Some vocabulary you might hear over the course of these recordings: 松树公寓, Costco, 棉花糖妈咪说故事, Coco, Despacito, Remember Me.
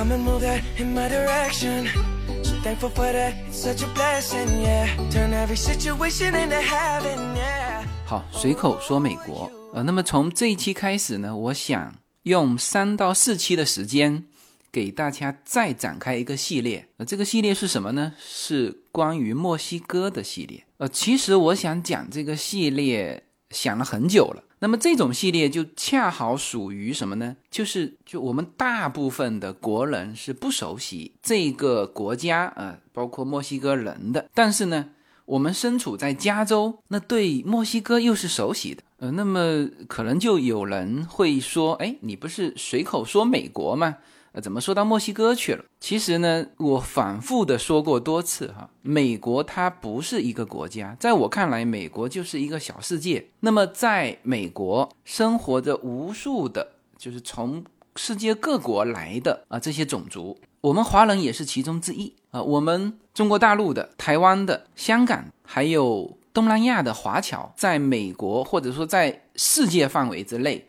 Come and move that in my direction. So thankful for that, it's such a blessing, yeah. Turn every situation into heaven, yeah. 好，随口说美国。那么从这一期开始呢，我想用3到4期的时间给大家再展开一个系列。这个系列是什么呢？是关于墨西哥的系列。其实我想讲这个系列想了很久了。那么这种系列就恰好属于什么呢？就我们大部分的国人是不熟悉这个国家，包括墨西哥人的。但是呢，我们身处在加州，那对墨西哥又是熟悉的。那么可能就有人会说，哎，你不是随口说美国吗？怎么说到墨西哥去了？其实呢，我反复的说过多次哈，美国它不是一个国家，在我看来，美国就是一个小世界。那么在美国生活着无数的，就是从世界各国来的这些种族，我们华人也是其中之一啊。我们中国大陆的、台湾的、香港，还有东南亚的华侨，在美国或者说在世界范围之内，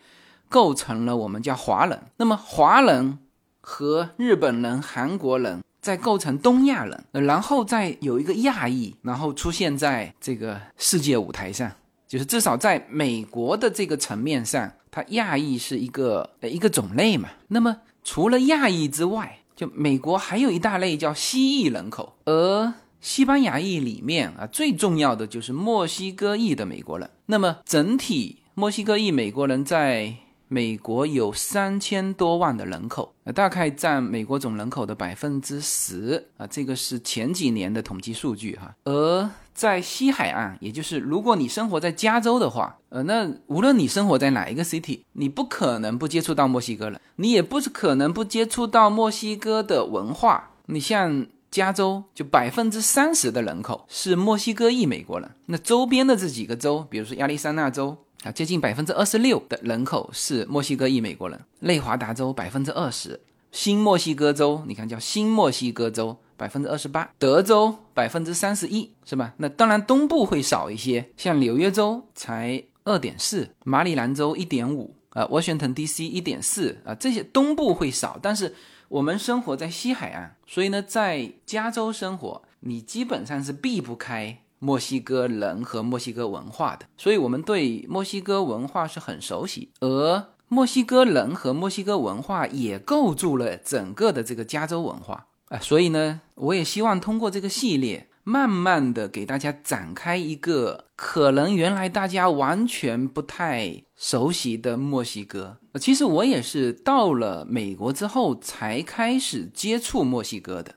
构成了我们叫华人。那么华人和日本人、韩国人再构成东亚人，然后再有一个亚裔，然后出现在这个世界舞台上。就是至少在美国的这个层面上，它亚裔是一个种类嘛。那么除了亚裔之外，就美国还有一大类叫西裔人口，而西班牙裔里面最重要的就是墨西哥裔的美国人。那么整体墨西哥裔美国人在美国有3000多万的人口，大概占美国总人口的10%，这个是前几年的统计数据哈。而在西海岸，也就是如果你生活在加州的话，那无论你生活在哪一个 city， 你不可能不接触到墨西哥人，你也不可能不接触到墨西哥的文化。你像加州就 30% 的人口是墨西哥裔美国人，那周边的这几个州，比如说亚利桑那州接近 26% 的人口是墨西哥裔美国人，内华达州 20%， 新墨西哥州，你看叫新墨西哥州 28%， 德州 31%， 是吧？那当然东部会少一些，像纽约州才 2.4， 马里兰州 1.5， Washington DC 1.4， 这些东部会少，但是我们生活在西海岸，所以呢，在加州生活，你基本上是避不开墨西哥人和墨西哥文化的，所以我们对墨西哥文化是很熟悉，而墨西哥人和墨西哥文化也构筑了整个的这个加州文化，所以呢，我也希望通过这个系列慢慢的给大家展开一个可能原来大家完全不太熟悉的墨西哥。其实我也是到了美国之后才开始接触墨西哥的。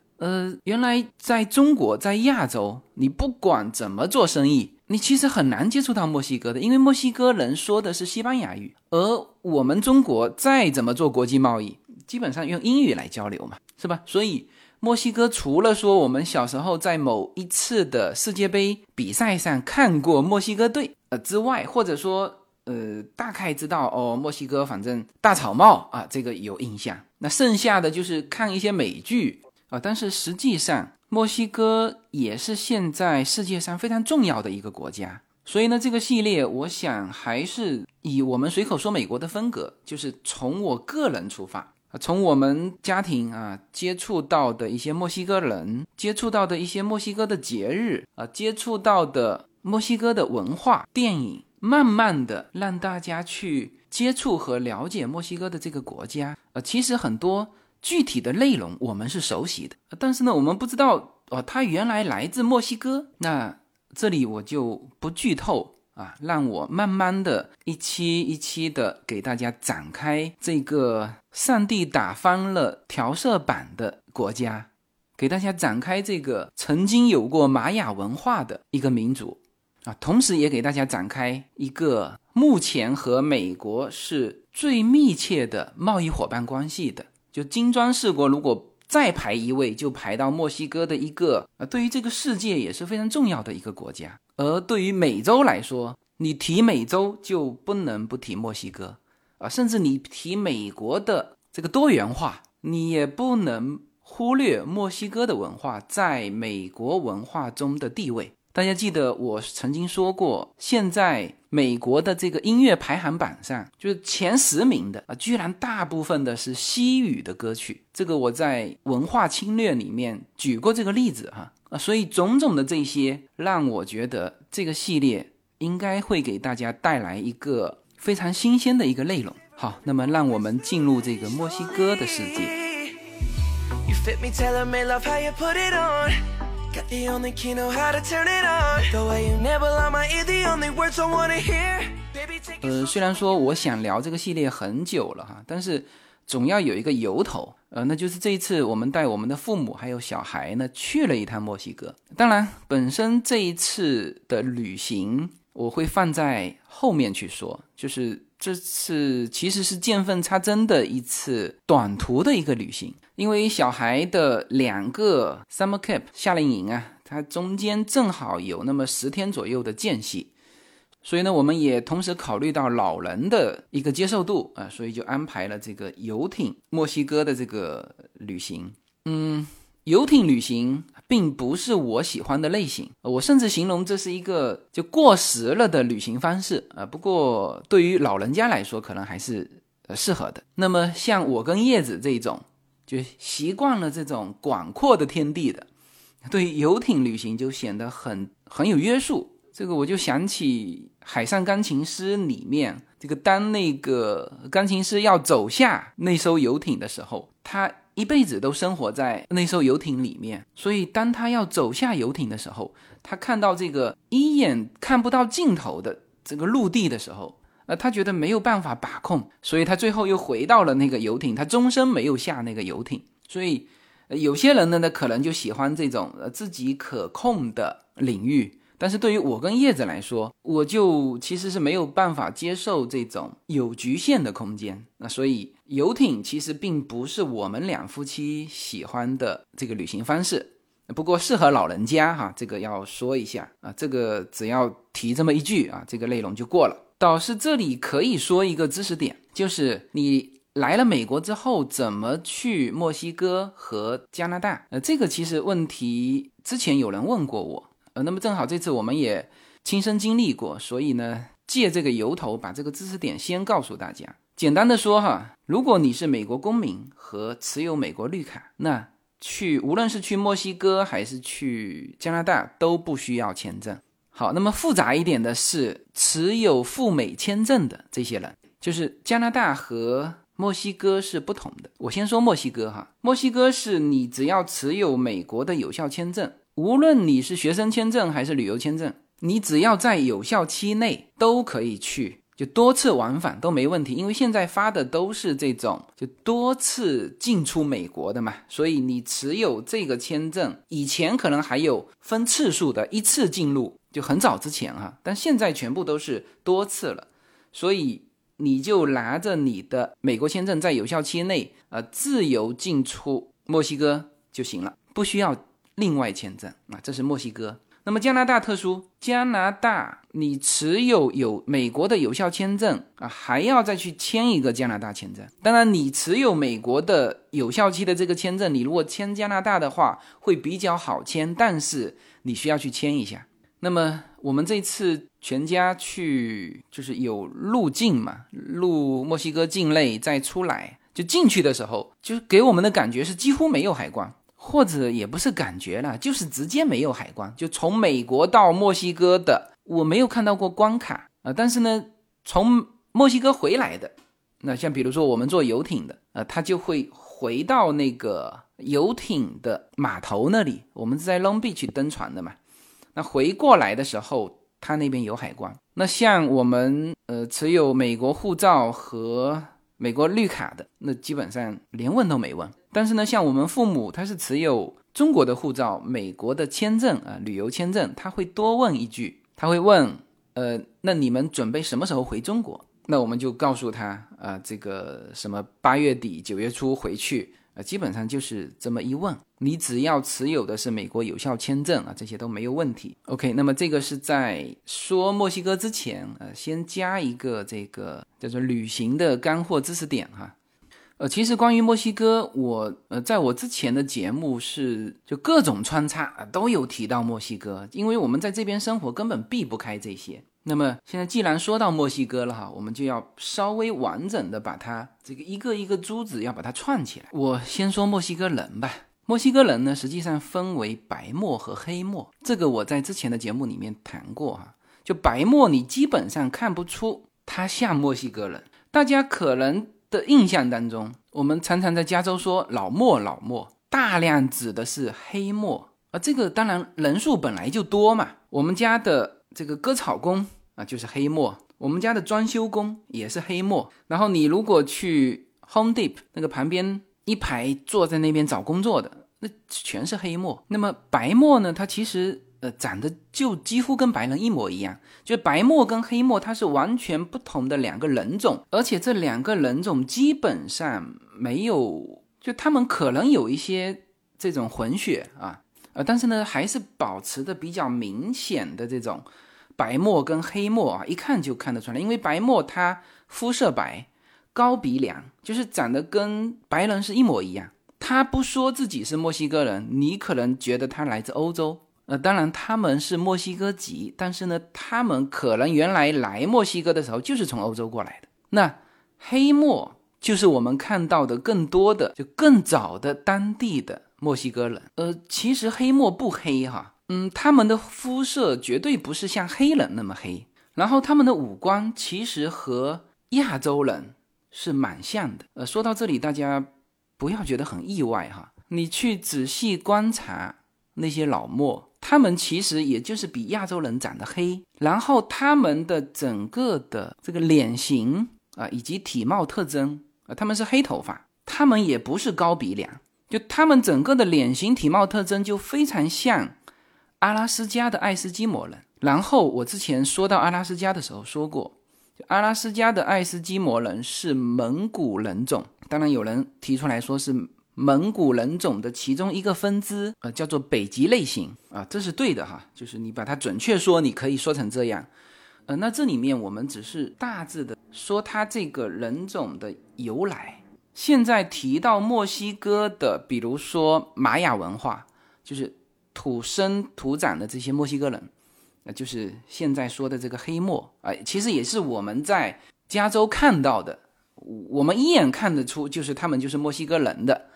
原来在中国，在亚洲，你不管怎么做生意，你其实很难接触到墨西哥的，因为墨西哥人说的是西班牙语，而我们中国再怎么做国际贸易，基本上用英语来交流嘛，是吧？所以墨西哥除了说我们小时候在某一次的世界杯比赛上看过墨西哥队之外，或者说大概知道哦，墨西哥反正大草帽啊，这个有印象。那剩下的就是看一些美剧。但是实际上墨西哥也是现在世界上非常重要的一个国家，所以呢，这个系列我想还是以我们随口说美国的风格，就是从我个人出发，从我们家庭接触到的一些墨西哥人，接触到的一些墨西哥的节日接触到的墨西哥的文化、电影，慢慢的让大家去接触和了解墨西哥的这个国家。其实很多具体的内容我们是熟悉的，但是呢，我们不知道它原来来自墨西哥。那这里我就不剧透让我慢慢的一期一期的给大家展开这个上帝打翻了调色板的国家，给大家展开这个曾经有过玛雅文化的一个民族同时也给大家展开一个目前和美国是最密切的贸易伙伴关系的。就金砖四国如果再排一位，就排到墨西哥的一个对于这个世界也是非常重要的一个国家。而对于美洲来说，你提美洲就不能不提墨西哥甚至你提美国的这个多元化，你也不能忽略墨西哥的文化在美国文化中的地位。大家记得我曾经说过，现在美国的这个音乐排行榜上，就是前10名的啊，居然大部分的是西语的歌曲。这个我在文化侵略里面举过这个例子哈啊，所以种种的这些让我觉得这个系列应该会给大家带来一个非常新鲜的一个内容。好，那么让我们进入这个墨西哥的世界。Fit me, tailor made love how you put it on. Got the only key know how to turn it on. The way you never lie my ear, the only words I wanna hear. Baby, take it. 虽然说我想聊这个系列很久了哈，但是总要有一个由头。那就是这一次我们带我们的父母还有小孩呢去了一趟墨西哥。当然，本身这一次的旅行我会放在后面去说，就是这次其实是见缝插针的一次短途的一个旅行，因为小孩的2个 summer camp 夏令营啊，它中间正好有那么10天左右的间隙，所以呢，我们也同时考虑到老人的一个接受度啊，所以就安排了这个游艇墨西哥的这个旅行。游艇旅行并不是我喜欢的类型，我甚至形容这是一个就过时了的旅行方式啊。不过对于老人家来说，可能还是适合的。那么像我跟叶子这种，就习惯了这种广阔的天地的，对于游艇旅行就显得很有约束。这个我就想起《海上钢琴师》里面，这个当那个钢琴师要走下那艘游艇的时候，他一辈子都生活在那艘游艇里面，所以当他要走下游艇的时候，他看到这个一眼看不到尽头的这个陆地的时候，他觉得没有办法把控，所以他最后又回到了那个游艇，他终身没有下那个游艇。所以有些人呢可能就喜欢这种自己可控的领域，但是对于我跟叶子来说，我就其实是没有办法接受这种有局限的空间。那所以游艇其实并不是我们2夫妻喜欢的这个旅行方式，不过适合老人家哈，这个要说一下啊，这个只要提这么一句啊，这个内容就过了。倒是这里可以说一个知识点，就是你来了美国之后怎么去墨西哥和加拿大，这个其实问题之前有人问过我，那么正好这次我们也亲身经历过，所以呢借这个由头把这个知识点先告诉大家。简单的说哈，如果你是美国公民和持有美国绿卡，那无论是去墨西哥还是去加拿大都不需要签证。好，那么复杂一点的是持有赴美签证的这些人，就是加拿大和墨西哥是不同的。我先说墨西哥哈，墨西哥是你只要持有美国的有效签证，无论你是学生签证还是旅游签证，你只要在有效期内都可以去，就多次往返都没问题。因为现在发的都是这种就多次进出美国的嘛，所以你持有这个签证，以前可能还有分次数的一次进入，就很早之前哈，但现在全部都是多次了，所以你就拿着你的美国签证在有效期内自由进出墨西哥就行了，不需要另外签证啊，这是墨西哥。那么加拿大特殊，加拿大你持有美国的有效签证啊，还要再去签一个加拿大签证。当然你持有美国的有效期的这个签证，你如果签加拿大的话会比较好签，但是你需要去签一下。那么我们这次全家去，就是有入境嘛，入墨西哥境内再出来，就进去的时候就给我们的感觉是几乎没有海关，或者也不是感觉了，就是直接没有海关，就从美国到墨西哥的我没有看到过关卡啊。但是呢从墨西哥回来的，那像比如说我们坐游艇的他就会回到那个游艇的码头那里，我们是在 Long Beach 登船的嘛，那回过来的时候他那边有海关。那像我们持有美国护照和美国绿卡的，那基本上连问都没问。但是呢像我们父母他是持有中国的护照美国的签证啊，旅游签证，他会多问一句，他会问那你们准备什么时候回中国，那我们就告诉他这个什么8月底9月初回去基本上就是这么一问。你只要持有的是美国有效签证啊，这些都没有问题。 OK， 那么这个是在说墨西哥之前先加一个这个叫做旅行的干货知识点哈。其实关于墨西哥，我在我之前的节目是就各种穿插都有提到墨西哥，因为我们在这边生活根本避不开这些。那么现在既然说到墨西哥了哈，我们就要稍微完整的把它这个一个一个珠子要把它串起来。我先说墨西哥人吧。墨西哥人呢，实际上分为白墨和黑墨，这个我在之前的节目里面谈过哈。就白墨你基本上看不出他像墨西哥人，大家可能的印象当中，我们常常在加州说老墨老墨，大量指的是黑墨，这个当然人数本来就多嘛，我们家的这个割草工就是黑墨，我们家的装修工也是黑墨，然后你如果去 Home Depot 那个旁边一排坐在那边找工作的，那全是黑墨。那么白墨呢，它其实长得就几乎跟白人一模一样，就白墨跟黑墨它是完全不同的两个人种，而且这两个人种基本上没有，就他们可能有一些这种混血啊，但是呢还是保持着比较明显的这种白墨跟黑墨啊，一看就看得出来，因为白墨它肤色白，高鼻梁，就是长得跟白人是一模一样，他不说自己是墨西哥人，你可能觉得他来自欧洲。当然他们是墨西哥籍，但是呢他们可能原来墨西哥的时候就是从欧洲过来的。那黑墨就是我们看到的更多的就更早的当地的墨西哥人。其实黑墨不黑哈，他们的肤色绝对不是像黑人那么黑，然后他们的五官其实和亚洲人是蛮像的。说到这里大家不要觉得很意外哈，你去仔细观察那些老墨，他们其实也就是比亚洲人长得黑，然后他们的整个的这个脸型以及体貌特征他们是黑头发，他们也不是高鼻梁，就他们整个的脸型体貌特征就非常像阿拉斯加的爱斯基摩人。然后我之前说到阿拉斯加的时候说过，就阿拉斯加的爱斯基摩人是蒙古人种，当然有人提出来说是蒙古人种的其中一个分支，叫做北极类型啊，这是对的哈，就是你把它准确说，你可以说成这样。那这里面我们只是大致的说它这个人种的由来。现在提到墨西哥的，比如说玛雅文化，就是土生土长的这些墨西哥人，就是现在说的这个黑墨啊，其实也是我们在加州看到的，我们一眼看得出，就是他们就是墨西哥人的。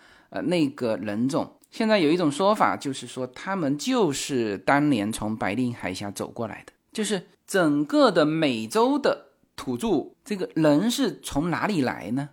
那个人种，现在有一种说法，就是说他们就是当年从白令海峡走过来的，就是整个的美洲的土著这个人是从哪里来呢？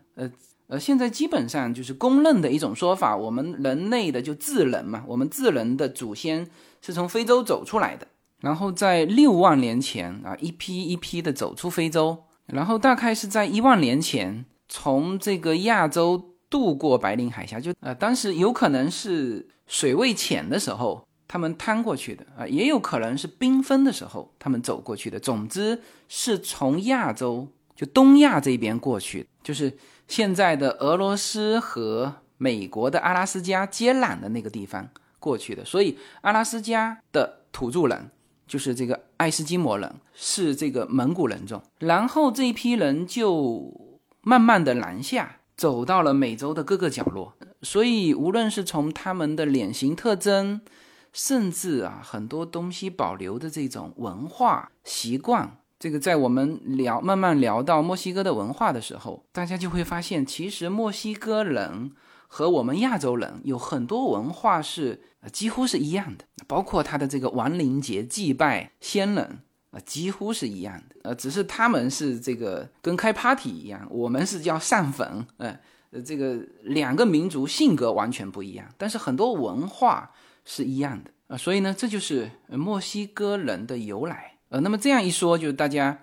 现在基本上就是公认的一种说法，我们人类的就智人嘛，我们智人的祖先是从非洲走出来的，然后在6万年前一批一批的走出非洲，然后大概是在1万年前从这个亚洲渡过白令海峡，就当时有可能是水位浅的时候他们趟过去的也有可能是冰封的时候他们走过去的，总之是从亚洲就东亚这边过去，就是现在的俄罗斯和美国的阿拉斯加接壤的那个地方过去的，所以阿拉斯加的土著人就是这个爱斯基摩人，是这个蒙古人种，然后这一批人就慢慢的南下走到了美洲的各个角落。所以无论是从他们的脸型特征，甚至很多东西保留的这种文化习惯，这个在我们慢慢聊到墨西哥的文化的时候，大家就会发现其实墨西哥人和我们亚洲人有很多文化是几乎是一样的，包括他的这个亡灵节祭拜先人几乎是一样的，只是他们是这个跟开 party 一样，我们是叫上坟，这个两个民族性格完全不一样，但是很多文化是一样的所以呢这就是墨西哥人的由来那么这样一说，就大家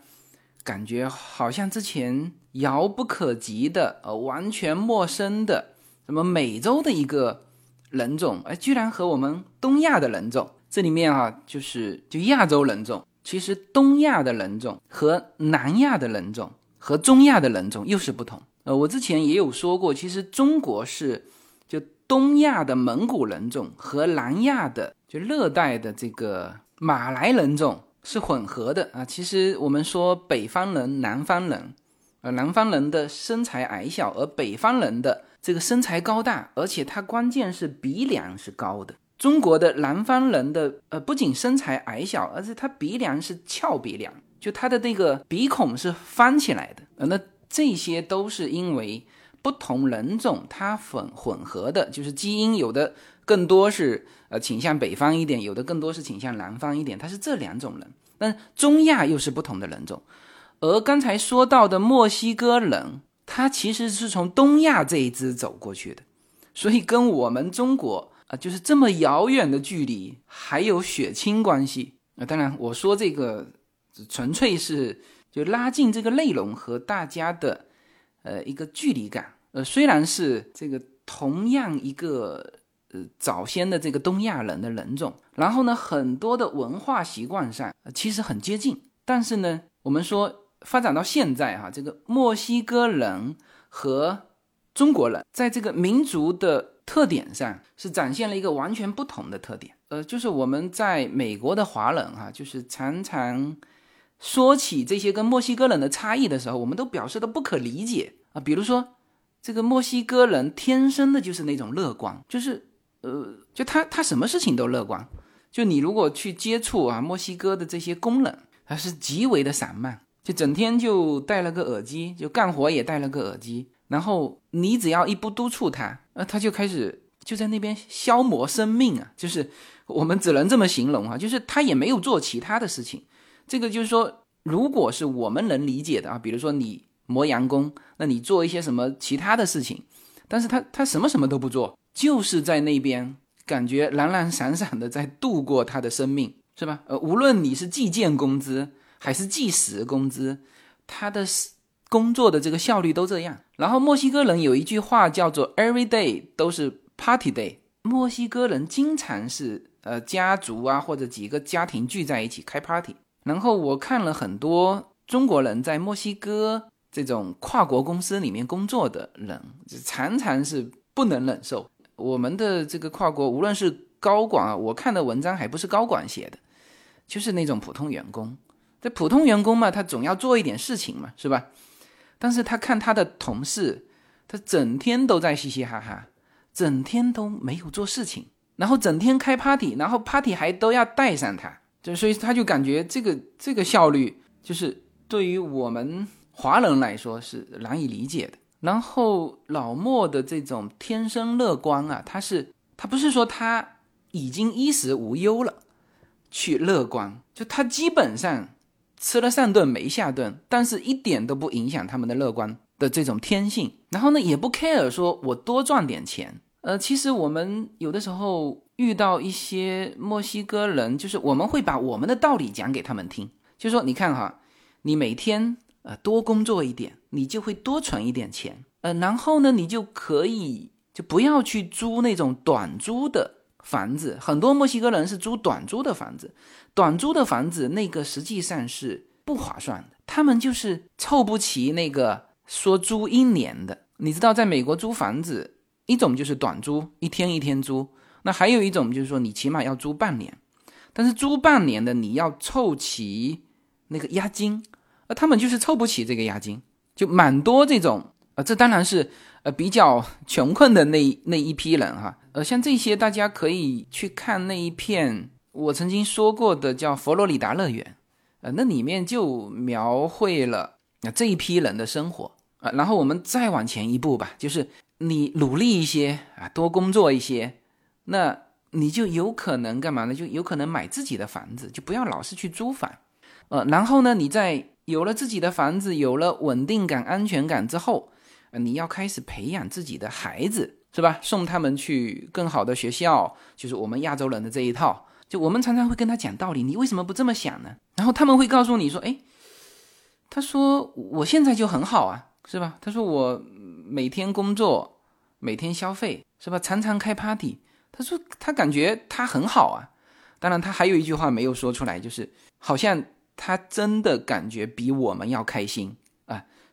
感觉好像之前遥不可及的完全陌生的什么美洲的一个人种居然和我们东亚的人种，这里面就亚洲人种，其实东亚的人种和南亚的人种和中亚的人种又是不同。我之前也有说过，其实中国是就东亚的蒙古人种和南亚的就热带的这个马来人种是混合的其实我们说北方人南方人南方人的身材矮小，而北方人的这个身材高大，而且它关键是鼻梁是高的。中国的南方人的不仅身材矮小，而且他鼻梁是翘鼻梁，就他的那个鼻孔是翻起来的。那这些都是因为不同人种它混合的，就是基因有的更多是倾向北方一点，有的更多是倾向南方一点，它是这两种人。但中亚又是不同的人种，而刚才说到的墨西哥人，他其实是从东亚这一支走过去的，所以跟我们中国就是这么遥远的距离还有血亲关系。当然我说这个纯粹是就拉近这个内容和大家的一个距离感。虽然是这个同样一个早先的这个东亚人的人种，然后呢很多的文化习惯上其实很接近，但是呢我们说发展到现在这个墨西哥人和中国人在这个民族的特点上是展现了一个完全不同的特点。就是我们在美国的华人就是常常说起这些跟墨西哥人的差异的时候，我们都表示的不可理解啊。比如说这个墨西哥人天生的就是那种乐观，就是就他什么事情都乐观。就你如果去接触墨西哥的这些工人，他是极为的散漫，就整天就戴了个耳机，就干活也戴了个耳机，然后你只要一不督促他，他就开始就在那边消磨生命就是我们只能这么形容就是他也没有做其他的事情。这个就是说如果是我们能理解的比如说你磨洋工，那你做一些什么其他的事情，但是他什么都不做，就是在那边感觉懒懒散散的在度过他的生命，是吧？无论你是计件工资还是计时工资，他的工作的这个效率都这样。然后墨西哥人有一句话叫做 every day 都是 party day， 墨西哥人经常是家族或者几个家庭聚在一起开 party。 然后我看了很多中国人在墨西哥这种跨国公司里面工作的人，常常是不能忍受我们的这个跨国，无论是高管我看的文章还不是高管写的，就是那种普通员工。这普通员工嘛，他总要做一点事情嘛，是吧？但是他看他的同事，他整天都在嘻嘻哈哈，整天都没有做事情，然后整天开 party， 然后 party 还都要带上他，所以他就感觉这个效率就是对于我们华人来说是难以理解的。然后老莫的这种天生乐观他不是说他已经衣食无忧了去乐观，就他基本上吃了上顿没下顿，但是一点都不影响他们的乐观的这种天性。然后呢也不 care 说我多赚点钱。其实我们有的时候遇到一些墨西哥人，就是我们会把我们的道理讲给他们听，就说你看你每天多工作一点，你就会多存一点钱，然后呢你就可以就不要去租那种短租的房子。很多墨西哥人是租短租的房子，短租的房子那个实际上是不划算的，他们就是凑不齐那个说租一年的。你知道在美国租房子一种就是短租，一天一天租，那还有一种就是说你起码要租半年，但是租半年的你要凑齐那个押金，而他们就是凑不齐这个押金，就蛮多这种这当然是比较穷困的那一批人像这些大家可以去看那一片我曾经说过的叫佛罗里达乐园，那里面就描绘了这一批人的生活然后我们再往前一步吧，就是你努力一些多工作一些，那你就有可能干嘛呢？就有可能买自己的房子，就不要老是去租房然后呢你在有了自己的房子，有了稳定感安全感之后，你要开始培养自己的孩子，是吧？送他们去更好的学校，就是我们亚洲人的这一套。就我们常常会跟他讲道理，你为什么不这么想呢？然后他们会告诉你说他说我现在就很好是吧？他说我每天工作每天消费，是吧？常常开 party， 他说他感觉他很好当然他还有一句话没有说出来，就是好像他真的感觉比我们要开心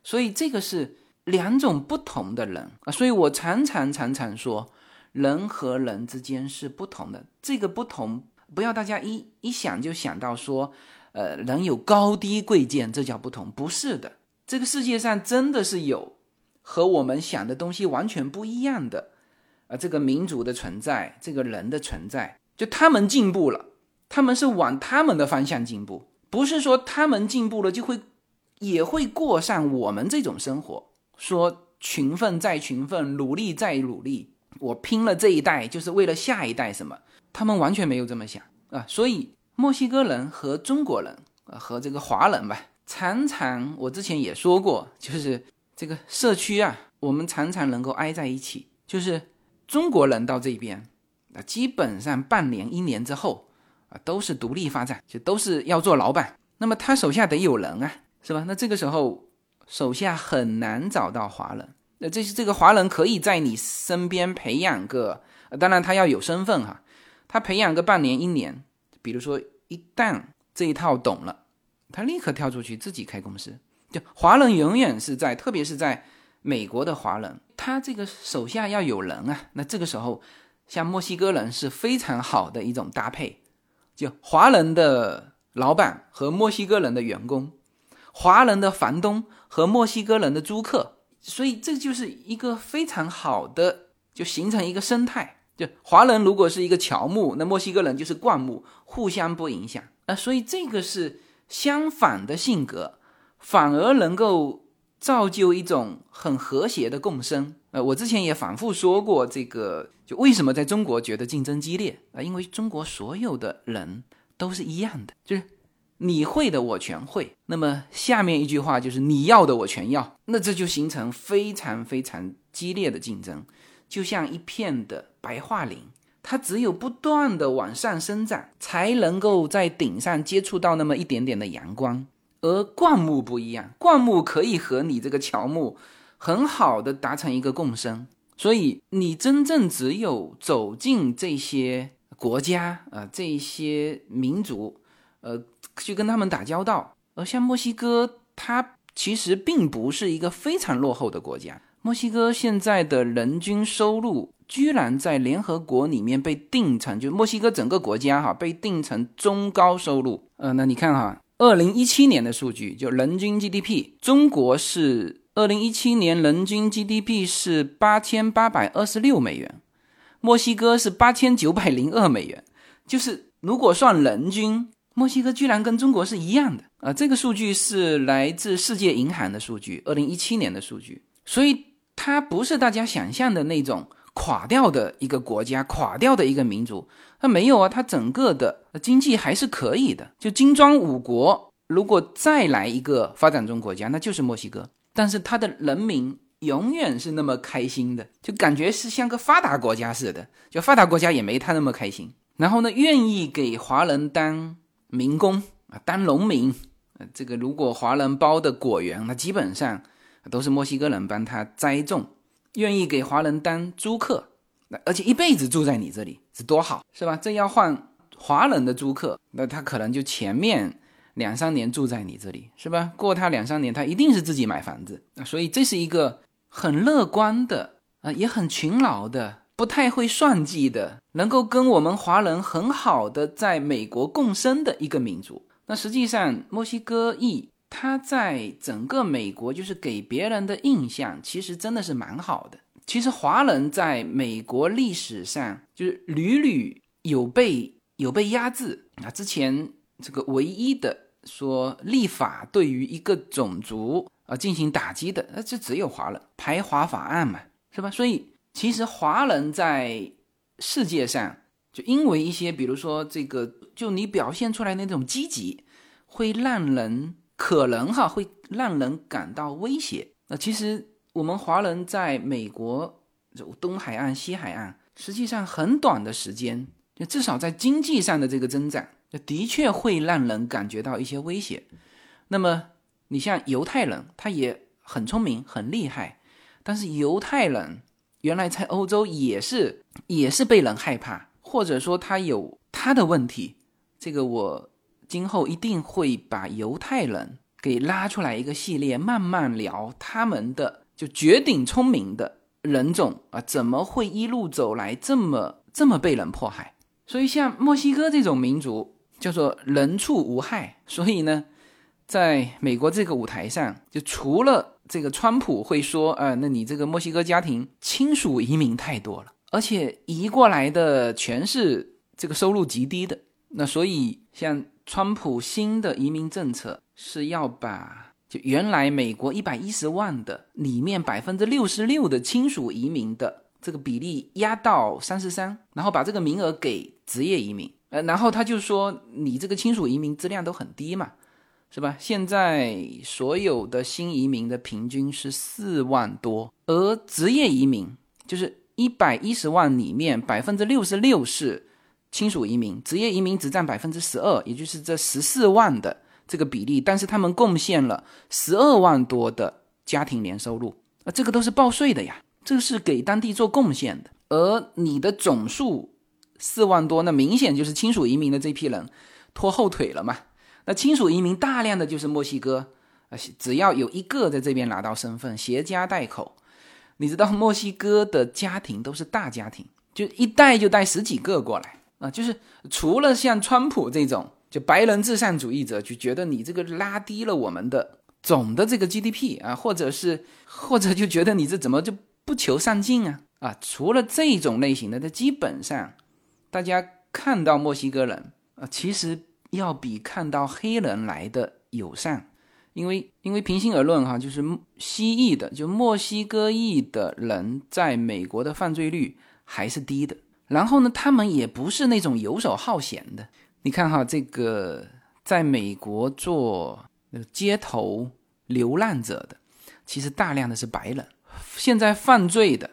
所以这个是两种不同的人所以我常常说人和人之间是不同的。这个不同不要大家一想就想到说人有高低贵贱，这叫不同，不是的。这个世界上真的是有和我们想的东西完全不一样的这个民族的存在，这个人的存在，就他们进步了，他们是往他们的方向进步，不是说他们进步了就会也会过上我们这种生活，说勤奋再勤奋，努力再努力，我拼了这一代就是为了下一代什么，他们完全没有这么想啊。所以墨西哥人和中国人和这个华人吧，常常我之前也说过，就是这个社区啊，我们常常能够挨在一起，就是中国人到这边基本上半年一年之后都是独立发展，就都是要做老板，那么他手下得有人啊，是吧？那这个时候手下很难找到华人，那这个华人可以在你身边培养个，当然他要有身份哈，他培养个半年一年，比如说一旦这一套懂了，他立刻跳出去自己开公司。就华人永远是在，特别是在美国的华人，他这个手下要有人啊，那这个时候像墨西哥人是非常好的一种搭配，就华人的老板和墨西哥人的员工，华人的房东和墨西哥人的租客，所以这就是一个非常好的，就形成一个生态，就华人如果是一个乔木，那墨西哥人就是灌木，互相不影响所以这个是相反的性格，反而能够造就一种很和谐的共生我之前也反复说过这个，就为什么在中国觉得竞争激烈因为中国所有的人都是一样的，就是你会的我全会，那么下面一句话就是你要的我全要，那这就形成非常非常激烈的竞争，就像一片的白桦林，它只有不断的往上生长，才能够在顶上接触到那么一点点的阳光。而灌木不一样，灌木可以和你这个乔木很好的达成一个共生，所以你真正只有走进这些国家这些民族去跟他们打交道。而像墨西哥，它其实并不是一个非常落后的国家，墨西哥现在的人均收入居然在联合国里面被定成，就墨西哥整个国家被定成中高收入那你看2017年的数据，就人均 GDP， 中国是2017年人均 GDP 是8826美元，墨西哥是8902美元，就是如果算人均，墨西哥居然跟中国是一样的这个数据是来自世界银行的数据，2017年的数据，所以它不是大家想象的那种垮掉的一个国家，垮掉的一个民族，它没有它整个的经济还是可以的，就金砖五国如果再来一个发展中国家，那就是墨西哥，但是它的人民永远是那么开心的，就感觉是像个发达国家似的，就发达国家也没它那么开心，然后呢愿意给华人当民工当农民这个如果华人包的果园，那基本上都是墨西哥人帮他栽种，愿意给华人当租客，而且一辈子住在你这里，是多好，是吧？这要换华人的租客，那他可能就前面2-3年住在你这里，是吧？过他2-3年他一定是自己买房子，所以这是一个很乐观的也很勤劳的，不太会算计的，能够跟我们华人很好的在美国共生的一个民族。那实际上墨西哥裔他在整个美国就是给别人的印象其实真的是蛮好的，其实华人在美国历史上就是屡屡有被压制之前这个唯一的说立法对于一个种族进行打击的，那就只有华人，排华法案嘛，是吧？所以其实华人在世界上就因为一些比如说这个，就你表现出来那种积极会让人可能会让人感到威胁其实我们华人在美国东海岸西海岸实际上很短的时间，就至少在经济上的这个增长的确会让人感觉到一些威胁。那么你像犹太人，他也很聪明很厉害，但是犹太人原来在欧洲也是被人害怕，或者说他有他的问题，这个我今后一定会把犹太人给拉出来一个系列慢慢聊，他们的就绝顶聪明的人种怎么会一路走来这么被人迫害。所以像墨西哥这种民族叫做人畜无害，所以呢在美国这个舞台上，就除了这个川普会说那你这个墨西哥家庭亲属移民太多了，而且移过来的全是这个收入极低的，那所以像川普新的移民政策是要把就原来美国110万的里面 66% 的亲属移民的这个比例压到 33%， 然后把这个名额给职业移民。然后他就说你这个亲属移民质量都很低嘛，是吧？现在所有的新移民的平均是4万多，而职业移民就是110万里面 66% 是亲属移民，职业移民只占 12%， 也就是这14万的这个比例，但是他们贡献了12万多的家庭年收入，这个都是报税的呀，这是给当地做贡献的。而你的总数4万多，那明显就是亲属移民的这批人拖后腿了嘛。那亲属移民大量的就是墨西哥，只要有一个在这边拿到身份，携家带口。你知道墨西哥的家庭都是大家庭，就一带就带十几个过来啊，就是除了像川普这种就白人至上主义者就觉得你这个拉低了我们的总的这个 GDP 啊，或者就觉得你这怎么就不求上进啊，除了这种类型的，基本上大家看到墨西哥人其实要比看到黑人来的友善，因为平心而论哈，就是西裔的就墨西哥裔的人在美国的犯罪率还是低的，然后呢他们也不是那种游手好闲的。你看哈，这个在美国做街头流浪者的其实大量的是白人，现在犯罪的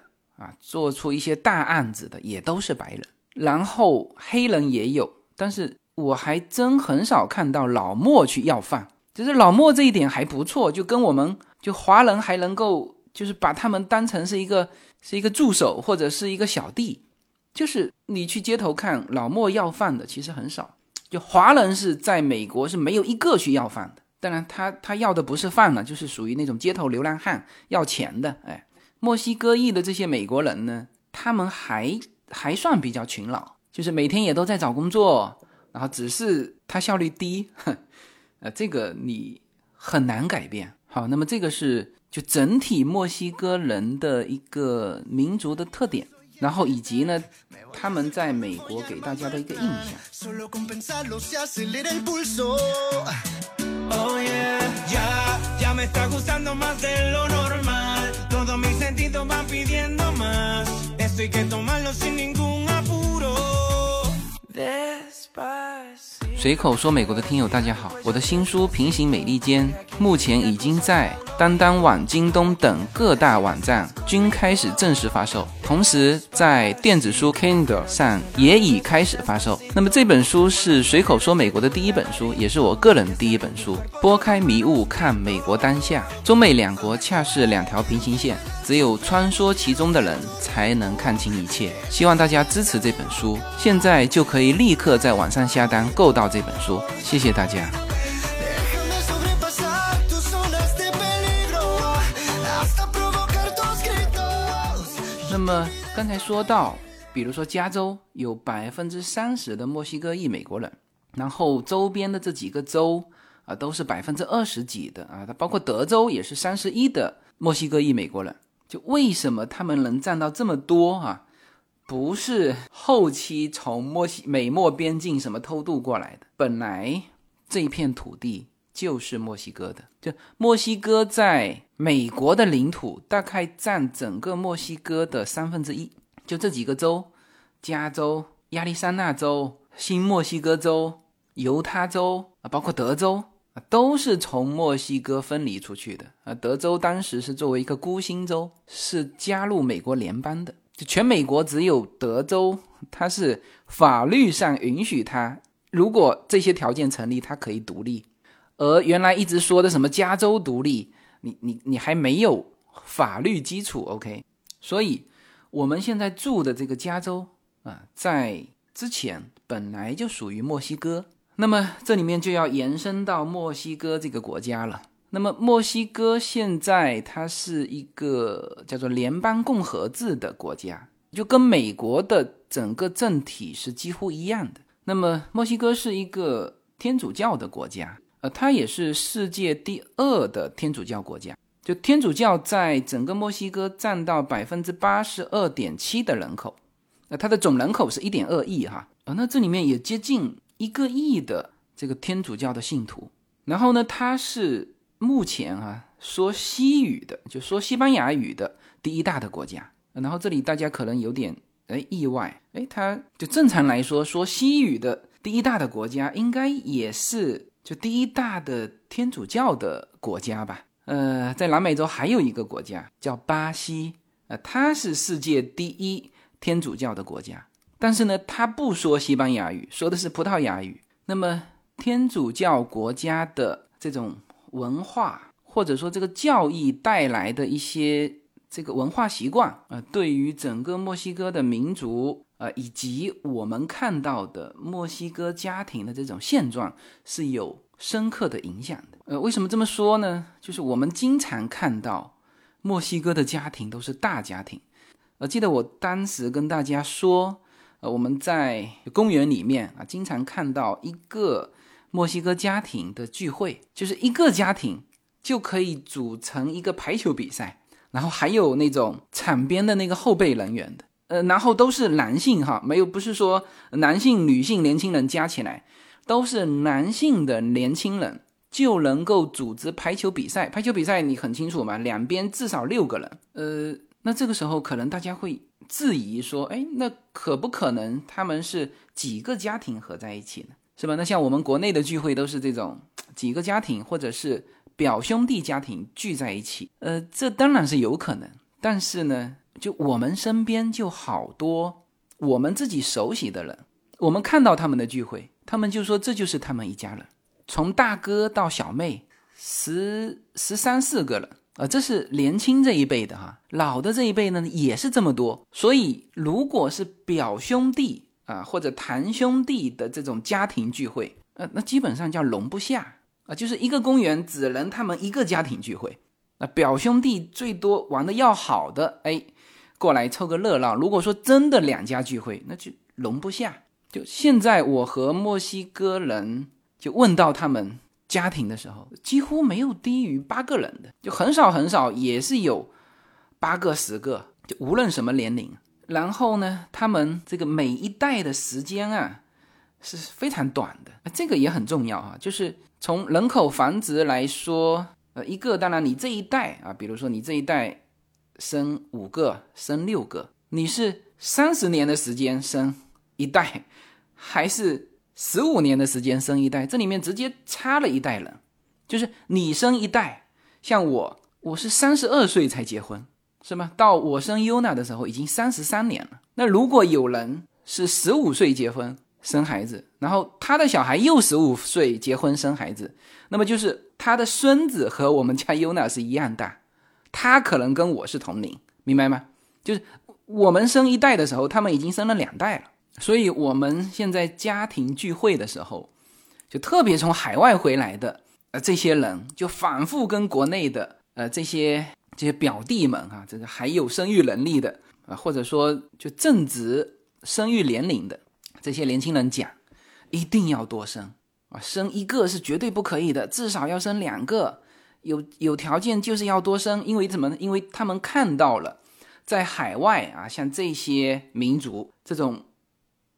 做出一些大案子的也都是白人，然后黑人也有，但是我还真很少看到老墨去要饭。就是老墨这一点还不错，就跟我们就华人还能够就是把他们当成是一个助手或者是一个小弟，就是你去街头看老墨要饭的其实很少，就华人是在美国是没有一个去要饭的。当然他要的不是饭了，就是属于那种街头流浪汉要钱的。墨西哥裔的这些美国人呢，他们还算比较勤劳，就是每天也都在找工作，然后只是他效率低，这个你很难改变。好，那么这个是就整体墨西哥人的一个民族的特点，然后以及呢他们在美国给大家的一个印象。随口说美国的听友大家好，我的新书《平行美利坚》目前已经在当当网、京东等各大网站均开始正式发售，同时在电子书 Kindle 上也已开始发售。那么这本书是随口说美国的第一本书，也是我个人第一本书。拨开迷雾看美国当下，中美两国恰是两条平行线，只有穿梭其中的人才能看清一切。希望大家支持这本书，现在就可以立刻在网上下单购到这本书，谢谢大家。那么刚才说到，比如说加州有 30% 的墨西哥裔美国人，然后周边的这几个州都是 20% 几的包括德州也是31%的墨西哥裔美国人。就为什么他们能占到这么多不是后期从美墨边境什么偷渡过来的，本来这一片土地就是墨西哥的。就墨西哥在美国的领土大概占整个墨西哥的1/3，就这几个州，加州、亚利桑那州、新墨西哥州、犹他州包括德州都是从墨西哥分离出去的。德州当时是作为一个孤星州，是加入美国联邦的，就全美国只有德州它是法律上允许它，如果这些条件成立它可以独立，而原来一直说的什么加州独立，你还没有法律基础 OK。 所以我们现在住的这个加州在之前本来就属于墨西哥，那么这里面就要延伸到墨西哥这个国家了。那么墨西哥现在它是一个叫做联邦共和制的国家，就跟美国的整个政体是几乎一样的。那么墨西哥是一个天主教的国家，它也是世界第2的天主教国家。就天主教在整个墨西哥占到 82.7% 的人口，它的总人口是 1.2 亿哈，那这里面也接近1亿的这个天主教的信徒。然后呢，它是目前说西语的，就说西班牙语的第1大的国家。然后这里大家可能有点意外，它就正常来说说西语的第1大的国家应该也是就第1大的天主教的国家吧。在南美洲还有一个国家叫巴西，它是世界第1天主教的国家，但是呢，它不说西班牙语，说的是葡萄牙语。那么天主教国家的这种文化，或者说这个教义带来的一些这个文化习惯，对于整个墨西哥的民族，以及我们看到的墨西哥家庭的这种现状是有深刻的影响的。为什么这么说呢？就是我们经常看到墨西哥的家庭都是大家庭。记得我当时跟大家说，我们在公园里面经常看到一个墨西哥家庭的聚会，就是一个家庭就可以组成一个排球比赛，然后还有那种场边的那个后备人员的，然后都是男性哈，没有，不是说男性女性年轻人加起来，都是男性的年轻人就能够组织排球比赛。排球比赛你很清楚嘛，两边至少6个人。那这个时候可能大家会质疑说，那可不可能他们是几个家庭合在一起呢？是吧？那像我们国内的聚会都是这种几个家庭或者是表兄弟家庭聚在一起。这当然是有可能，但是呢，就我们身边就好多我们自己熟悉的人，我们看到他们的聚会，他们就说这就是他们一家人，从大哥到小妹，13、14个人，这是年轻这一辈的哈，老的这一辈呢也是这么多。所以如果是表兄弟或者堂兄弟的这种家庭聚会，那基本上叫容不下就是一个公园只能他们一个家庭聚会。那表兄弟最多玩的要好的，过来凑个热闹。如果说真的2家聚会，那就容不下。就现在我和墨西哥人就问到他们家庭的时候，几乎没有低于8个人的，就很少很少，也是有8个10个，就无论什么年龄。然后呢，他们这个每一代的时间是非常短的，这个也很重要啊。就是从人口繁殖来说，一个当然你这一代比如说你这一代生5个生6个，你是30年的时间生1代，还是15年的时间生1代，这里面直接差了1代人。就是你生1代，像我是32岁才结婚，是吗？到我生 Yuna 的时候已经33年了。那如果有人是15岁结婚生孩子，然后他的小孩又15岁结婚生孩子，那么就是他的孙子和我们家 Yuna 是一样大，他可能跟我是同龄，明白吗？就是我们生1代的时候，他们已经生了2代了。所以我们现在家庭聚会的时候，就特别从海外回来的这些人，就反复跟国内的这些表弟们这个还有生育能力的或者说就正值生育年龄的这些年轻人讲，一定要多生生1个是绝对不可以的，至少要生2个，有条件就是要多生。因为什么呢？因为他们看到了在海外像这些民族这种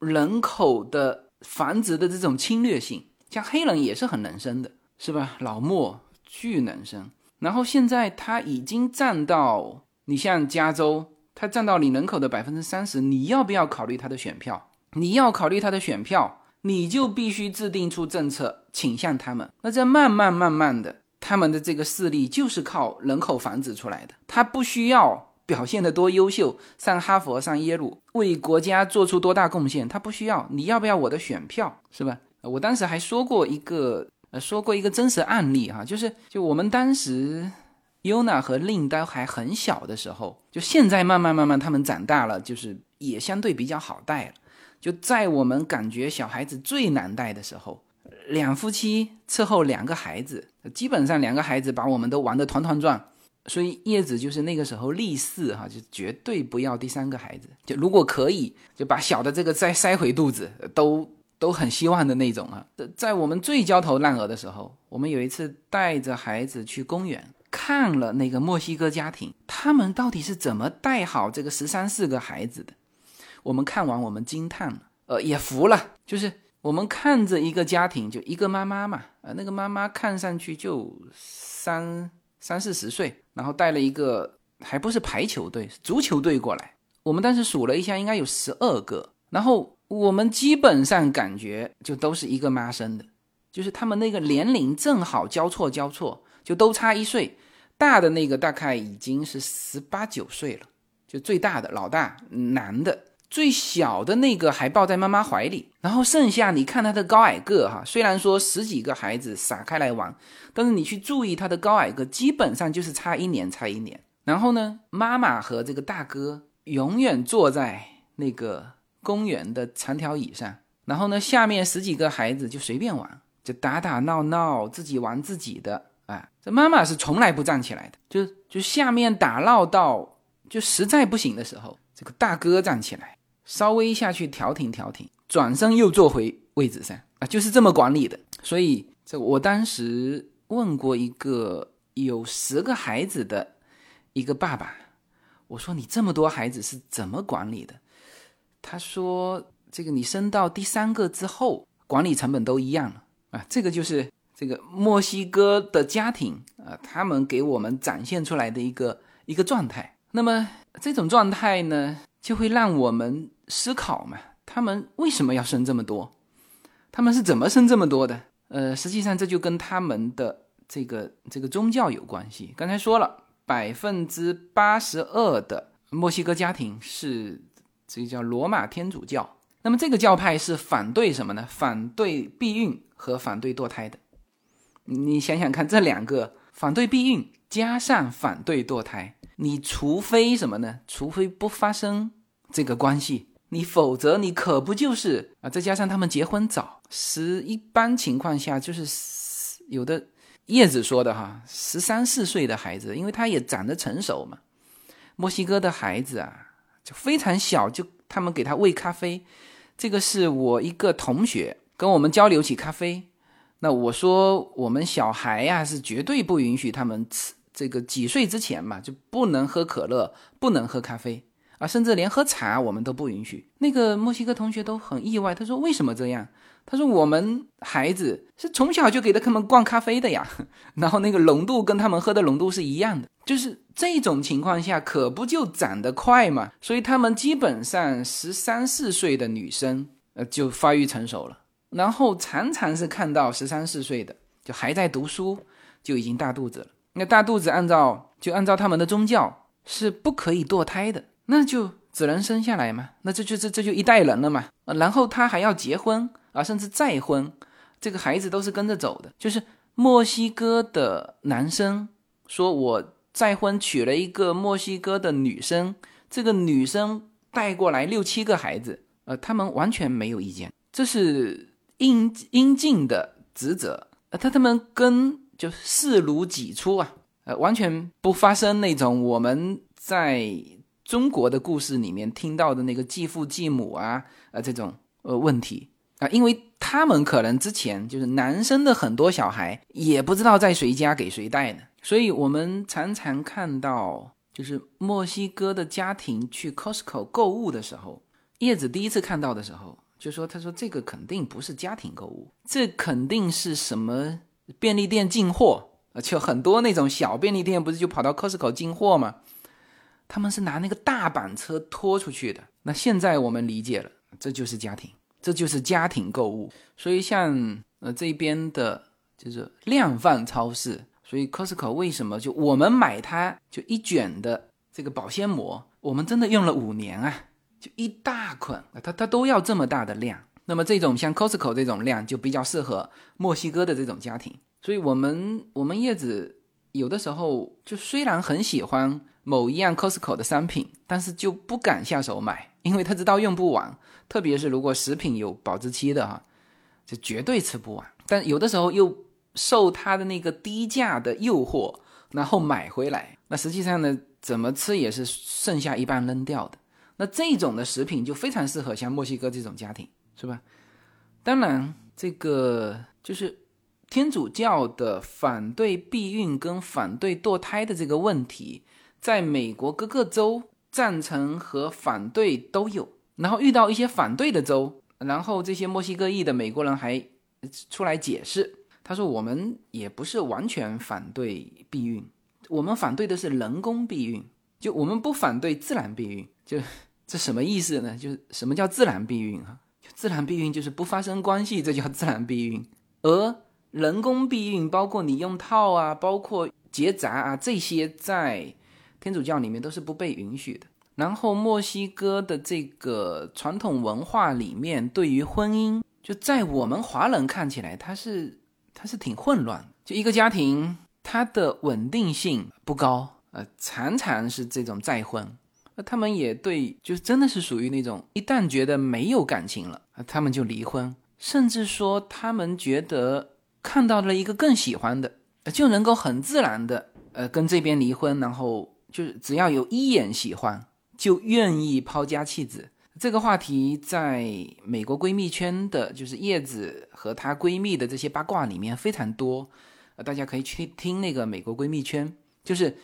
人口的繁殖的这种侵略性，像黑人也是很能生的，是吧？老莫巨能生，然后现在他已经占到，你像加州，他占到你人口的 30%， 你要不要考虑他的选票？你要考虑他的选票，你就必须制定出政策倾向他们。那这慢慢的，他们的这个势力就是靠人口繁殖出来的，他不需要表现得多优秀，上哈佛上耶鲁，为国家做出多大贡献，他不需要。你要不要我的选票，是吧？我当时还说过一个真实案例就我们当时 Yuna 和 Lin 都还很小的时候，就现在慢慢他们长大了，就是也相对比较好带了。就在我们感觉小孩子最难带的时候，2夫妻伺候2个孩子，基本上2个孩子把我们都玩得团团转。所以叶子就是那个时候立誓就绝对不要第3个孩子，就如果可以就把小的这个再塞回肚子，都都很希望的那种啊。在我们最焦头烂额的时候，我们有一次带着孩子去公园，看了那个墨西哥家庭，他们到底是怎么带好这个13、14个孩子的。我们看完我们惊叹了，也服了，就是我们看着一个家庭，就一个妈妈嘛，那个妈妈看上去就30、40岁，然后带了一个还不是排球队，足球队过来。我们当时数了一下，应该有12个，然后我们基本上感觉就都是一个妈生的，就是他们那个年龄正好交错，就都差1岁，大的那个大概已经是18、19岁了，就最大的老大男的，最小的那个还抱在妈妈怀里。然后剩下你看他的高矮个哈，虽然说10几个孩子撒开来玩，但是你去注意他的高矮个，基本上就是差一年。然后呢，妈妈和这个大哥永远坐在那个公园的长条椅上，然后呢，下面10几个孩子就随便玩，就打打闹闹，自己玩自己的啊。这妈妈是从来不站起来的，就下面打闹到就实在不行的时候，这个大哥站起来，稍微下去调停，转身又坐回位置上啊，就是这么管理的。所以这我当时问过一个有10个孩子的一个爸爸，我说你这么多孩子是怎么管理的？他说这个你生到第3个之后，管理成本都一样了啊。这个就是这个墨西哥的家庭啊，他们给我们展现出来的一个状态。那么这种状态呢，就会让我们思考嘛，他们为什么要生这么多？他们是怎么生这么多的？实际上这就跟他们的这个宗教有关系。刚才说了，82%的墨西哥家庭是这个叫罗马天主教。那么这个教派是反对什么呢？反对避孕和反对堕胎的。你想想看，这两个反对避孕加上反对堕胎，你除非什么呢？除非不发生这个关系，你否则你可不就是啊？再加上他们结婚早，一般情况下就是有的叶子说的哈，13、14岁的孩子，因为他也长得成熟嘛。墨西哥的孩子啊，就非常小，就他们给他喂咖啡。这个是我一个同学跟我们交流起咖啡，那我说我们小孩啊是绝对不允许他们吃这个几岁之前嘛，就不能喝可乐，不能喝咖啡啊，甚至连喝茶我们都不允许。那个墨西哥同学都很意外，他说为什么这样？他说我们孩子是从小就给他们灌咖啡的呀，然后那个浓度跟他们喝的浓度是一样的，就是这种情况下可不就长得快嘛。所以他们基本上13、14岁的女生就发育成熟了，然后常常是看到13、14岁的就还在读书，就已经大肚子了。那大肚子按照他们的宗教是不可以堕胎的，那就只能生下来嘛，那这就一代人了嘛。然后他还要结婚啊，甚至再婚，这个孩子都是跟着走的。就是墨西哥的男生说我再婚娶了一个墨西哥的女生，这个女生带过来6、7个孩子，他们完全没有意见，这是应尽的职责。他们跟就视如己出啊，完全不发生那种我们在中国的故事里面听到的那个继父继母啊，这种问题啊，因为他们可能之前就是男生的很多小孩也不知道在谁家给谁带呢，所以我们常常看到就是墨西哥的家庭去 Costco 购物的时候，叶子第一次看到的时候就说，他说这个肯定不是家庭购物，这肯定是什么便利店进货，就很多那种小便利店不是就跑到 Costco 进货吗？他们是拿那个大板车拖出去的。那现在我们理解了，这就是家庭购物。所以像这边的就是量贩超市，所以 Costco 为什么就我们买它就一卷的这个保鲜膜，我们真的用了5年啊，就一大捆，它都要这么大的量。那么这种像 Costco 这种量就比较适合墨西哥的这种家庭。所以我们叶子有的时候就虽然很喜欢某一样 Costco 的商品，但是就不敢下手买，因为他知道用不完，特别是如果食品有保质期的哈，就绝对吃不完。但有的时候又受他的那个低价的诱惑，然后买回来，那实际上呢怎么吃也是剩下一半扔掉的。那这种的食品就非常适合像墨西哥这种家庭，是吧？当然这个就是天主教的反对避孕跟反对堕胎的这个问题，在美国各个州赞成和反对都有，然后遇到一些反对的州，然后这些墨西哥裔的美国人还出来解释，他说我们也不是完全反对避孕，我们反对的是人工避孕，就我们不反对自然避孕。就这什么意思呢？就是什么叫自然避孕啊？自然避孕就是不发生关系，这叫自然避孕。而人工避孕包括你用套啊，包括结扎啊，这些在天主教里面都是不被允许的。然后墨西哥的这个传统文化里面，对于婚姻，就在我们华人看起来它是挺混乱的，就一个家庭它的稳定性不高，常常是这种再婚。他们也对，就真的是属于那种一旦觉得没有感情了，他们就离婚，甚至说他们觉得看到了一个更喜欢的，就能够很自然的跟这边离婚，然后就是只要有一眼喜欢就愿意抛家弃子。这个话题在美国闺蜜圈的，就是叶子和她闺蜜的这些八卦里面非常多，大家可以去听那个美国闺蜜圈。就是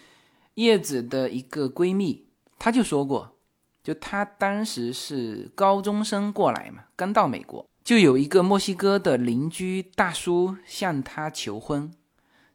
叶子的一个闺蜜他就说过，就他当时是高中生过来嘛，刚到美国，就有一个墨西哥的邻居大叔向他求婚，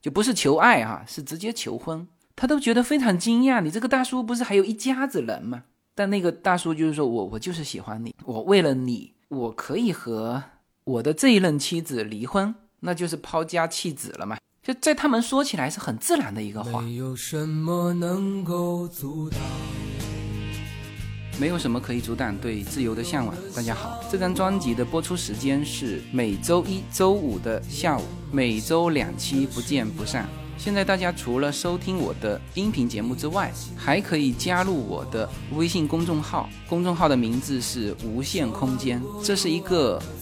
就不是求爱啊，是直接求婚。他都觉得非常惊讶，你这个大叔不是还有一家子人吗？但那个大叔就是说，我就是喜欢你，我为了你我可以和我的这一任妻子离婚，那就是抛家弃子了嘛。就在他们说起来是很自然的一个话，没有什么能够阻挡，没有什么可以阻挡对自由的向往。大家好，这张专辑的播出时间是每周一周五的下午，每周2期，不见不散。现在大家除了收听我的音频节目之外，还可以加入我的微信公众号，公众号的名字是无限空间，这是一个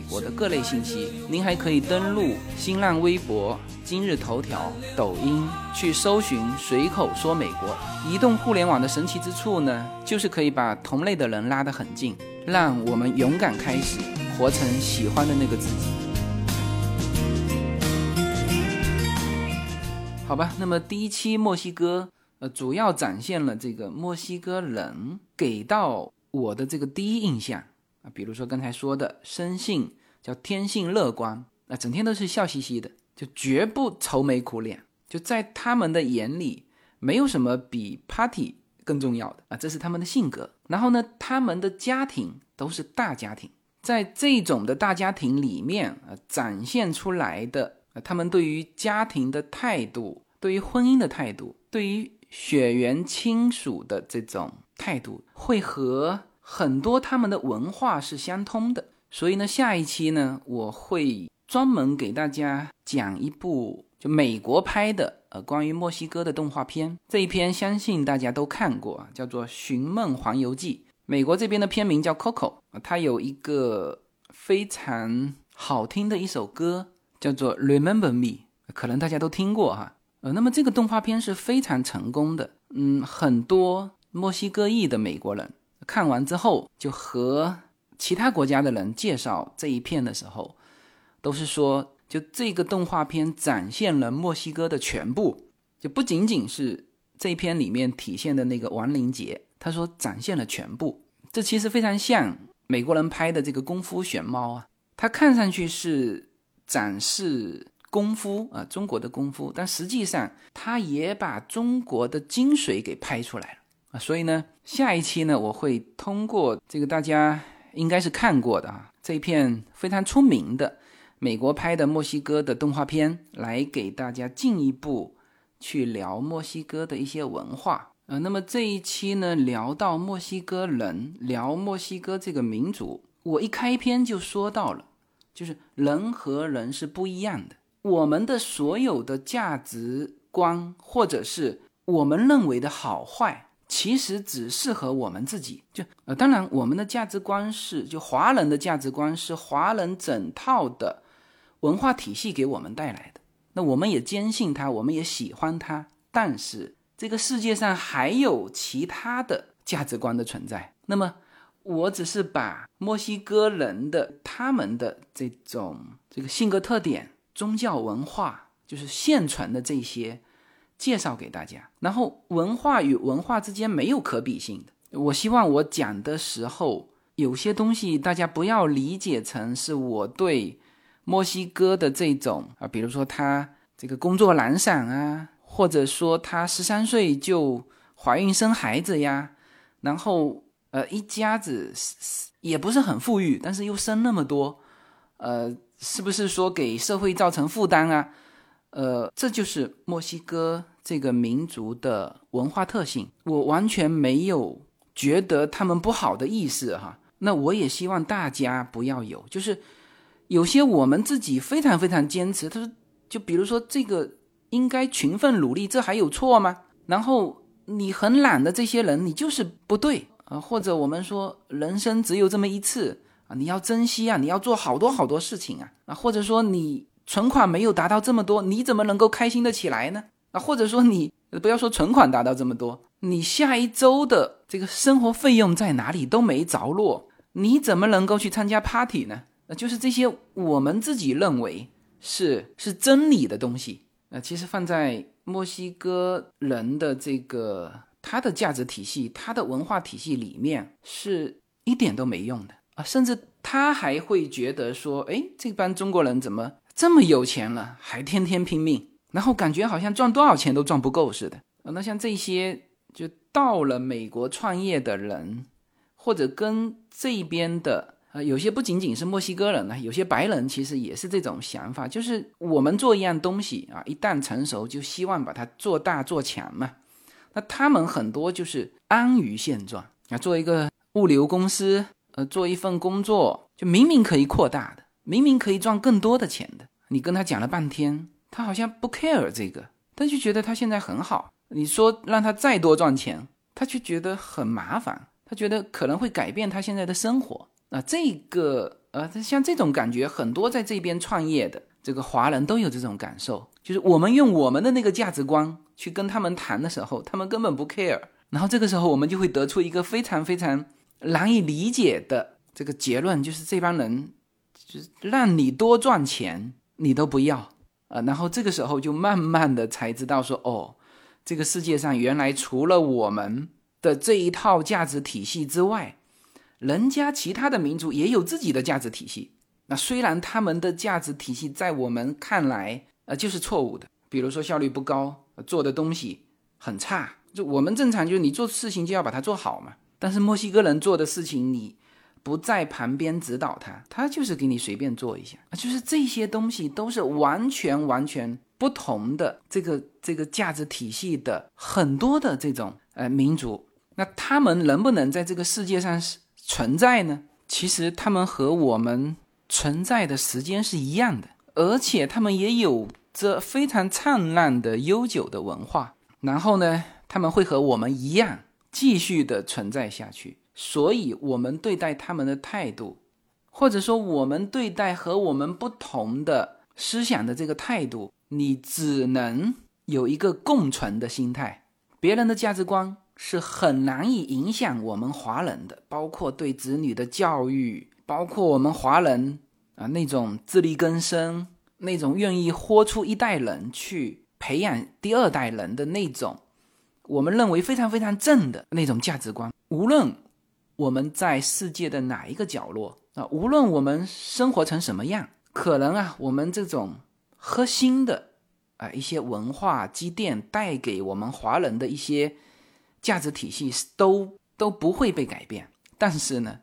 国的各类信息，您还可以登录新浪微博、今日头条、抖音去搜寻随口说美国。移动互联网的神奇之处呢，就是可以把同类的人拉得很近，让我们勇敢开始，活成喜欢的那个自己。好吧，那么第1期墨西哥主要展现了这个墨西哥人给到我的这个第一印象，比如说刚才说的生性叫天性乐观，整天都是笑嘻嘻的，就绝不愁眉苦脸，就在他们的眼里没有什么比 party 更重要的，这是他们的性格。然后呢，他们的家庭都是大家庭，在这种的大家庭里面，展现出来的他们对于家庭的态度，对于婚姻的态度，对于血缘亲属的这种态度，会和很多他们的文化是相通的。所以呢，下一期呢，我会专门给大家讲一部就美国拍的关于墨西哥的动画片。这一篇相信大家都看过，叫做《寻梦环游记》，美国这边的片名叫 Coco，它有一个非常好听的一首歌叫做 Remember Me， 可能大家都听过哈。那么这个动画片是非常成功的，很多墨西哥裔的美国人看完之后，就和其他国家的人介绍这一片的时候，都是说就这个动画片展现了墨西哥的全部，就不仅仅是这一片里面体现的那个亡灵节，他说展现了全部。这其实非常像美国人拍的这个功夫熊猫啊，它看上去是展示功夫，中国的功夫，但实际上他也把中国的精髓给拍出来了，所以呢，下一期呢，我会通过这个大家应该是看过的，这一片非常出名的美国拍的墨西哥的动画片，来给大家进一步去聊墨西哥的一些文化。那么这一期呢，聊到墨西哥人，聊墨西哥这个民族，我一开篇就说到了就是人和人是不一样的，我们的所有的价值观或者是我们认为的好坏其实只适合我们自己。就当然我们的价值观是，就华人的价值观是华人整套的文化体系给我们带来的，那我们也坚信它，我们也喜欢它，但是这个世界上还有其他的价值观的存在。那么我只是把墨西哥人的他们的这种这个性格特点、宗教文化，就是现存的这些介绍给大家，然后文化与文化之间没有可比性的。我希望我讲的时候有些东西大家不要理解成是我对墨西哥的这种比如说他这个工作懒散啊，或者说他13岁就怀孕生孩子呀，然后一家子也不是很富裕，但是又生那么多，是不是说给社会造成负担啊？这就是墨西哥这个民族的文化特性，我完全没有觉得他们不好的意思哈。那我也希望大家不要有，就是有些我们自己非常非常坚持，他说就比如说这个应该勤奋努力，这还有错吗？然后你很懒的这些人你就是不对，或者我们说人生只有这么一次啊，你要珍惜啊，你要做好多好多事情啊，或者说你存款没有达到这么多，你怎么能够开心的起来呢？啊，或者说你不要说存款达到这么多，你下一周的这个生活费用在哪里都没着落，你怎么能够去参加 party 呢？就是这些我们自己认为是真理的东西，其实放在墨西哥人的这个他的价值体系、他的文化体系里面是一点都没用的啊，甚至他还会觉得说，诶，这帮中国人怎么这么有钱了，还天天拼命，然后感觉好像赚多少钱都赚不够似的。那像这些就到了美国创业的人，或者跟这边的有些不仅仅是墨西哥人，有些白人其实也是这种想法，就是我们做一样东西啊，一旦成熟就希望把它做大做强嘛。那他们很多就是安于现状啊，做一个物流公司，做一份工作，就明明可以扩大的，明明可以赚更多的钱的，你跟他讲了半天，他好像不 care 这个，但就觉得他现在很好，你说让他再多赚钱，他就觉得很麻烦，他觉得可能会改变他现在的生活啊，像这种感觉，很多在这边创业的这个华人都有这种感受，就是我们用我们的那个价值观去跟他们谈的时候，他们根本不 care， 然后这个时候我们就会得出一个非常非常难以理解的这个结论，就是这帮人就是让你多赚钱你都不要然后这个时候就慢慢的才知道说，哦，这个世界上原来除了我们的这一套价值体系之外，人家其他的民族也有自己的价值体系，那虽然他们的价值体系在我们看来就是错误的，比如说效率不高，做的东西很差，就我们正常就是你做事情就要把它做好嘛，但是墨西哥人做的事情你不在旁边指导他就是给你随便做一下，就是这些东西都是完全不同的这个价值体系的很多的这种民族，那他们能不能在这个世界上存在呢？其实他们和我们存在的时间是一样的，而且他们也有这非常灿烂的悠久的文化，然后呢他们会和我们一样继续的存在下去，所以我们对待他们的态度，或者说我们对待和我们不同的思想的这个态度，你只能有一个共存的心态。别人的价值观是很难以影响我们华人的，包括对子女的教育，包括我们华人那种自力更生，那种愿意豁出一代人去培养第二代人的那种我们认为非常非常正的那种价值观，无论我们在世界的哪一个角落无论我们生活成什么样，可能我们这种核心的一些文化积淀带给我们华人的一些价值体系都不会被改变，但是呢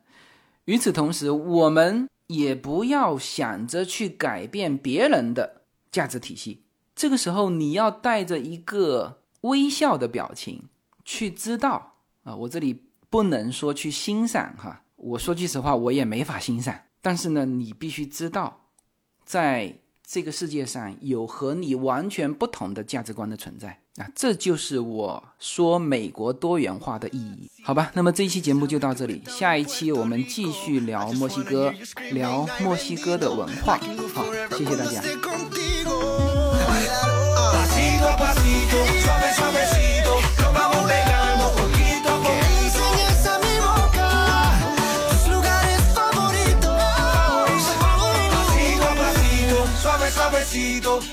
与此同时我们也不要想着去改变别人的价值体系，这个时候你要带着一个微笑的表情去知道我这里不能说去欣赏我说句实话我也没法欣赏，但是呢你必须知道在这个世界上有和你完全不同的价值观的存在啊，这就是我说美国多元化的意义。好吧，那么这一期节目就到这里，下一期我们继续聊墨西哥，聊墨西哥的文化。好，谢谢大家。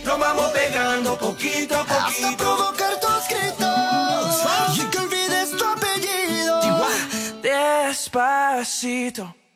Nos vamos pegando poquito a poquito hasta provocar tus gritos y que olvides tu apellido. Despacito.